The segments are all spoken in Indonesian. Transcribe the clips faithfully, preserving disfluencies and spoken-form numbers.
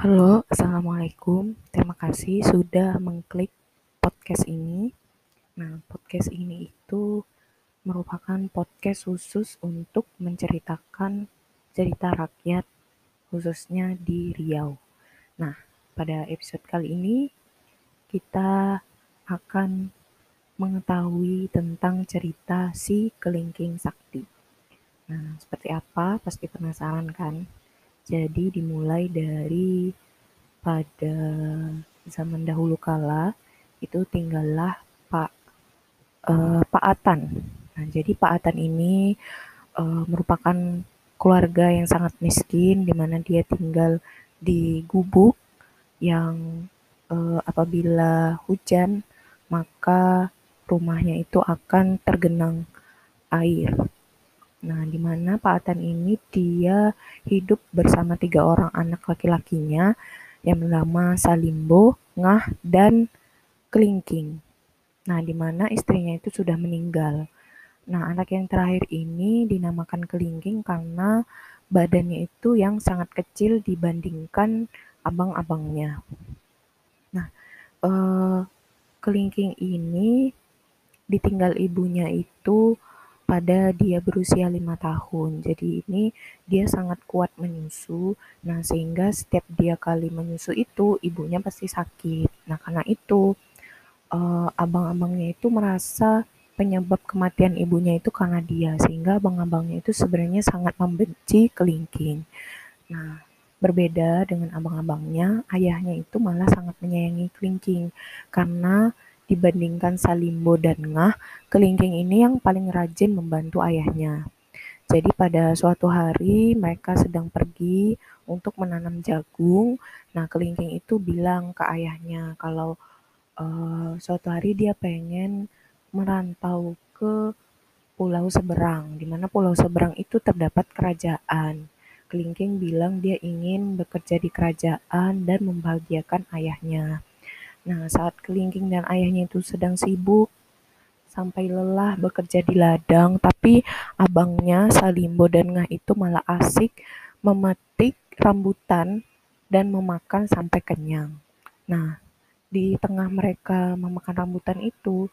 Halo, Assalamualaikum. Terima kasih sudah mengklik podcast ini. Nah, podcast ini itu merupakan podcast khusus untuk menceritakan cerita rakyat, khususnya di Riau. Nah, pada episode kali ini kita akan mengetahui tentang cerita si Kelingking Sakti. Nah, seperti apa? Pasti penasaran kan? Jadi dimulai dari pada zaman dahulu kala itu tinggallah Pak uh, Pak Atan. Nah, jadi Pak Atan ini uh, merupakan keluarga yang sangat miskin, di mana dia tinggal di gubuk yang uh, apabila hujan maka rumahnya itu akan tergenang air. Nah, di mana Pak Atan ini dia hidup bersama tiga orang anak laki-lakinya yang bernama Salimbo, Ngah, dan Kelingking. Nah, di mana istrinya itu sudah meninggal. Nah, anak yang terakhir ini dinamakan Kelingking karena badannya itu yang sangat kecil dibandingkan abang-abangnya. Nah, eh, Kelingking ini ditinggal ibunya itu pada dia berusia lima tahun. Jadi ini dia sangat kuat menyusu. Nah, sehingga setiap dia kali menyusu itu ibunya pasti sakit. Nah, karena itu uh, abang-abangnya itu merasa penyebab kematian ibunya itu karena dia. Sehingga abang-abangnya itu sebenarnya sangat membenci Kelingking. Nah, berbeda dengan abang-abangnya, ayahnya itu malah sangat menyayangi Kelingking karena dibandingkan Salimbo dan Ngah, Kelingking ini yang paling rajin membantu ayahnya. Jadi pada suatu hari mereka sedang pergi untuk menanam jagung. Nah, Kelingking itu bilang ke ayahnya kalau uh, suatu hari dia pengen merantau ke Pulau Seberang, di mana Pulau Seberang itu terdapat kerajaan. Kelingking bilang dia ingin bekerja di kerajaan dan membahagiakan ayahnya. Nah, saat Kelingking dan ayahnya itu sedang sibuk sampai lelah bekerja di ladang, tapi abangnya Salimbo dan Ngah itu malah asik memetik rambutan dan memakan sampai kenyang. Nah, di tengah mereka memakan rambutan itu,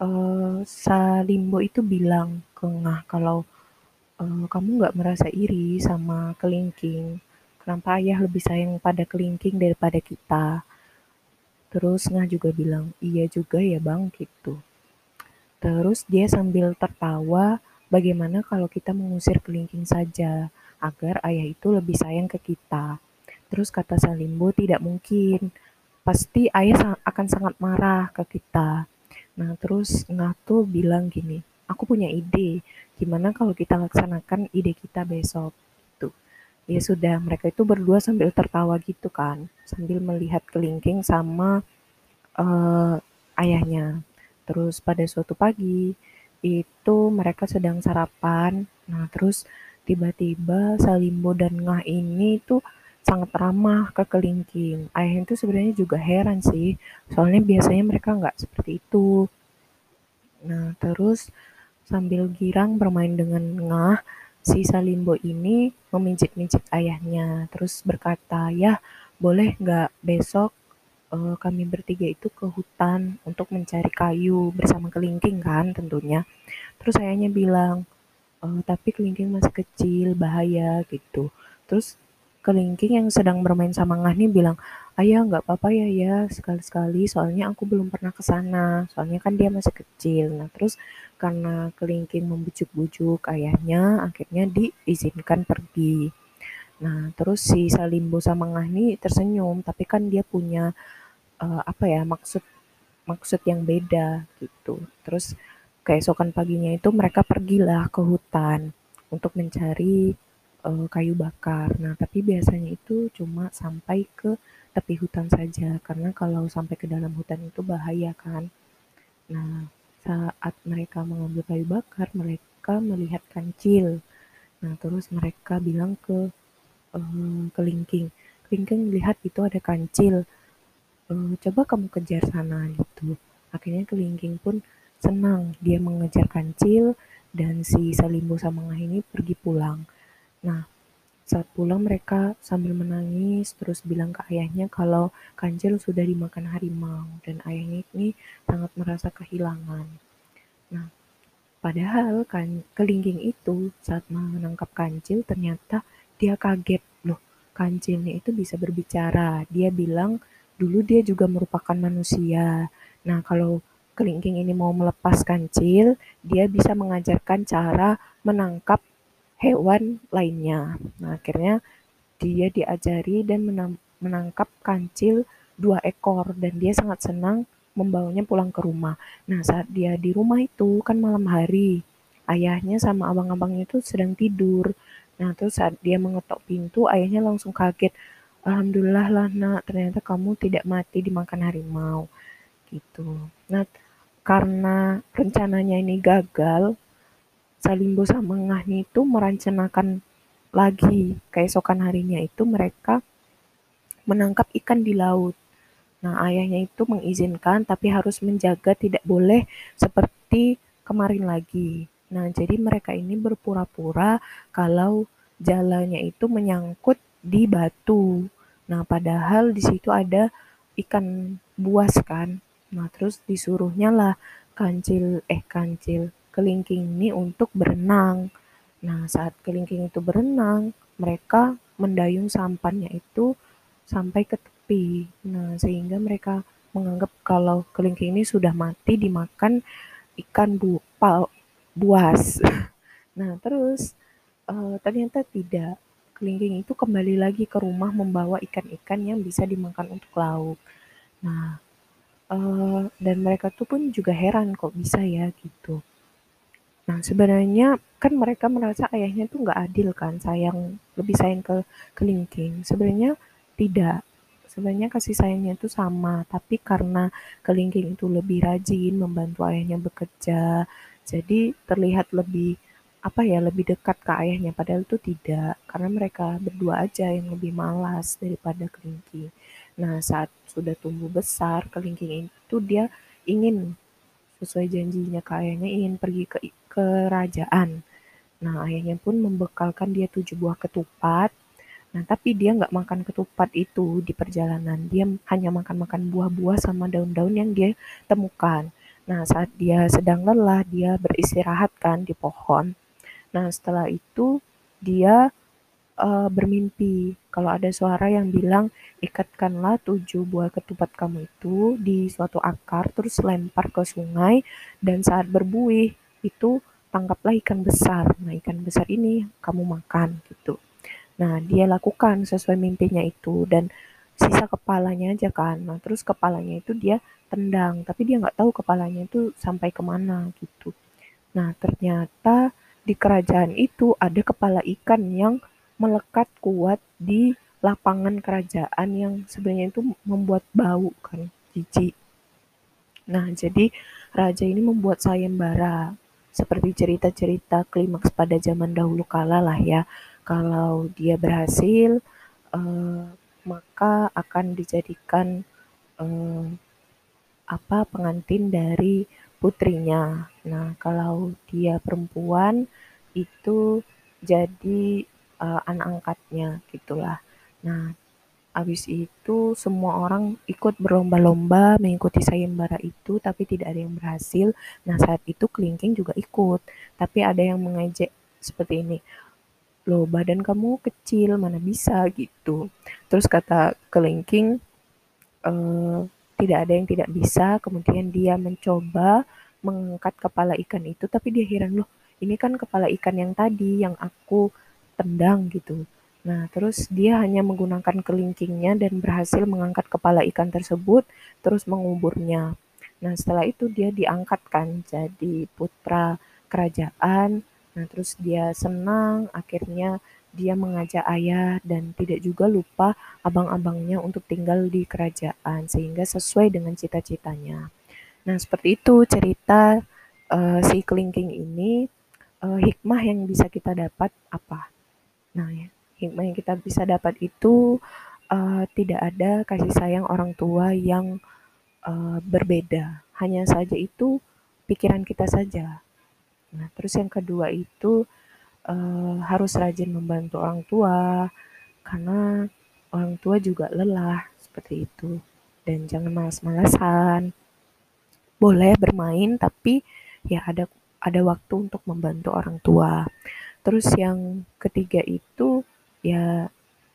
uh, Salimbo itu bilang ke Ngah kalau uh, kamu nggak merasa iri sama Kelingking? Kenapa ayah lebih sayang pada Kelingking daripada kita? Terus Ngah juga bilang, iya juga ya bang, gitu. Terus dia sambil tertawa, bagaimana kalau kita mengusir Kelingking saja, agar ayah itu lebih sayang ke kita. Terus kata Salimbo, tidak mungkin, pasti ayah akan sangat marah ke kita. Nah, terus Ngah tuh bilang gini, aku punya ide, gimana kalau kita laksanakan ide kita besok. Ya sudah, mereka itu berdua sambil tertawa gitu kan, sambil melihat Kelingking sama uh, ayahnya. Terus pada suatu pagi, itu mereka sedang sarapan. Nah, terus tiba-tiba Salimbo dan Ngah ini tuh sangat ramah ke Kelingking. Ayahnya itu sebenarnya juga heran sih, soalnya biasanya mereka nggak seperti itu. Nah, terus sambil girang bermain dengan Ngah, si Salimbo ini memijit-mijit ayahnya, terus berkata, ya boleh nggak besok uh, kami bertiga itu ke hutan untuk mencari kayu bersama Kelingking kan tentunya. Terus ayahnya bilang, e, tapi Kelingking masih kecil, bahaya gitu. Terus Kelingking yang sedang bermain sama Ngah nih bilang, ayah nggak apa-apa ya ya sekali-sekali, soalnya aku belum pernah kesana, soalnya kan dia masih kecil. Nah, terus karena Kelingking membujuk-bujuk ayahnya, akhirnya diizinkan pergi. Nah, terus si Salimbo sama Ngah nih tersenyum, tapi kan dia punya uh, apa ya maksud maksud yang beda gitu. Terus keesokan paginya itu mereka pergilah ke hutan untuk mencari uh, kayu bakar. Nah, tapi biasanya itu cuma sampai ke tepi hutan saja, karena kalau sampai ke dalam hutan itu bahaya kan. Nah, saat mereka mengambil kayu bakar, mereka melihat kancil. Nah, terus mereka bilang ke uh, Kelingking, Kelingking lihat itu ada kancil. Uh, coba kamu kejar sana gitu. Akhirnya Kelingking pun senang, dia mengejar kancil dan si Salimbo sama Ngah ini pergi pulang. Nah, Saat pulang mereka sambil menangis terus bilang ke ayahnya kalau Kancil sudah dimakan harimau dan ayahnya ini sangat merasa kehilangan. Nah, padahal kan Kelingking itu saat menangkap Kancil ternyata dia kaget loh, Kancilnya itu bisa berbicara. Dia bilang dulu dia juga merupakan manusia. Nah, kalau Kelingking ini mau melepas Kancil, dia bisa mengajarkan cara menangkap hewan lainnya. Nah, akhirnya dia diajari dan menangkap kancil dua ekor dan dia sangat senang membawanya pulang ke rumah. Nah, saat dia di rumah itu kan malam hari, ayahnya sama abang-abangnya itu sedang tidur. Nah, terus saat dia mengetok pintu, ayahnya langsung kaget. Alhamdulillah lah nak, ternyata kamu tidak mati dimakan harimau. Gitu. Nah, karena rencananya ini gagal, Salimbo sama Ngah itu merencanakan lagi. Keesokan harinya itu mereka menangkap ikan di laut. Nah, ayahnya itu mengizinkan tapi harus menjaga, tidak boleh seperti kemarin lagi. Nah, jadi mereka ini berpura-pura kalau jalannya itu menyangkut di batu. Nah, padahal di situ ada ikan buas kan. Nah, terus disuruhnya lah kancil, eh kancil. Kelingking ini untuk berenang. Nah, saat Kelingking itu berenang, mereka mendayung sampannya itu sampai ke tepi. Nah, sehingga mereka menganggap kalau Kelingking ini sudah mati dimakan ikan bu, pal, buas. Nah, terus uh, ternyata tidak. Kelingking itu kembali lagi ke rumah membawa ikan-ikan yang bisa dimakan untuk lauk. Nah, uh, dan mereka tuh pun juga heran kok bisa ya gitu. Nah, sebenarnya kan mereka merasa ayahnya tuh nggak adil kan, sayang, lebih sayang ke Kelingking. Sebenarnya tidak, sebenarnya kasih sayangnya itu sama, tapi karena Kelingking itu lebih rajin membantu ayahnya bekerja, jadi terlihat lebih apa ya, lebih dekat ke ayahnya. Padahal itu tidak, karena mereka berdua aja yang lebih malas daripada Kelingking. Nah, saat sudah tumbuh besar, Kelingking itu dia ingin sesuai janjinya ke ayahnya, ingin pergi ke kerajaan. Nah, ayahnya pun membekalkan dia tujuh buah ketupat. Nah, tapi dia nggak makan ketupat itu di perjalanan. Dia hanya makan-makan buah-buah sama daun-daun yang dia temukan. Nah, saat dia sedang lelah, dia beristirahat kan di pohon. Nah, setelah itu dia uh, bermimpi kalau ada suara yang bilang, ikatkanlah tujuh buah ketupat kamu itu di suatu akar, terus lempar ke sungai, dan saat berbuih itu tangkaplah ikan besar. Nah, ikan besar ini kamu makan gitu. Nah, dia lakukan sesuai mimpinya itu dan sisa kepalanya aja kan. Nah, terus kepalanya itu dia tendang, tapi dia nggak tahu kepalanya itu sampai kemana gitu. Nah, ternyata di kerajaan itu ada kepala ikan yang melekat kuat di lapangan kerajaan yang sebenarnya itu membuat bau kan, jijik. Nah, jadi raja ini membuat sayembara. Seperti cerita-cerita klimaks pada zaman dahulu kala lah ya. Kalau dia berhasil, eh, maka akan dijadikan eh, apa pengantin dari putrinya. Nah, kalau dia perempuan itu jadi eh, anak angkatnya gitulah. Nah, habis itu semua orang ikut berlomba-lomba mengikuti sayembara itu, tapi tidak ada yang berhasil. Nah, saat itu Kelingking juga ikut, tapi ada yang mengejek seperti ini. Loh, badan kamu kecil, mana bisa gitu. Terus kata Kelingking, e, tidak ada yang tidak bisa. Kemudian dia mencoba mengangkat kepala ikan itu, tapi dia heran, loh ini kan kepala ikan yang tadi yang aku tendang gitu. Nah, terus dia hanya menggunakan kelingkingnya dan berhasil mengangkat kepala ikan tersebut, terus menguburnya. Nah, setelah itu dia diangkatkan jadi putra kerajaan. Nah, terus dia senang, akhirnya dia mengajak ayah dan tidak juga lupa abang-abangnya untuk tinggal di kerajaan, sehingga sesuai dengan cita-citanya. Nah, seperti itu cerita uh, si Kelingking ini. Uh, hikmah yang bisa kita dapat apa? Nah, ya. Hikmah yang kita bisa dapat itu uh, tidak ada kasih sayang orang tua yang uh, berbeda. Hanya saja itu pikiran kita saja. Nah, terus yang kedua itu eh, harus rajin membantu orang tua, karena orang tua juga lelah, seperti itu. Dan jangan malas-malasan. Boleh bermain, tapi ya ada ada waktu untuk membantu orang tua. Terus yang ketiga itu, ya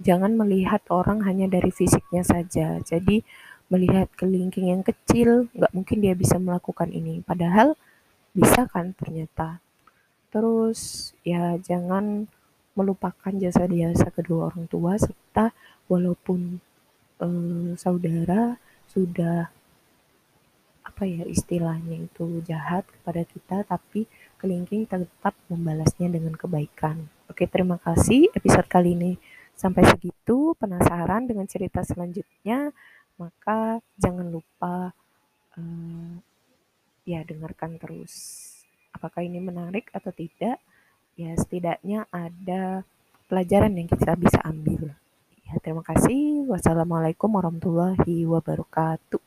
jangan melihat orang hanya dari fisiknya saja. Jadi melihat kelingking yang kecil, nggak mungkin dia bisa melakukan ini. Padahal bisa kan ternyata. Terus ya jangan melupakan jasa-jasa kedua orang tua, serta walaupun eh, saudara sudah apa ya istilahnya itu jahat kepada kita, tapi kelingking tetap membalasnya dengan kebaikan. Oke, terima kasih episode kali ini. Sampai segitu. Penasaran dengan cerita selanjutnya? Maka jangan lupa uh, ya dengarkan terus. Apakah ini menarik atau tidak? Ya setidaknya ada pelajaran yang kita bisa ambil. Ya, terima kasih. Wassalamualaikum warahmatullahi wabarakatuh.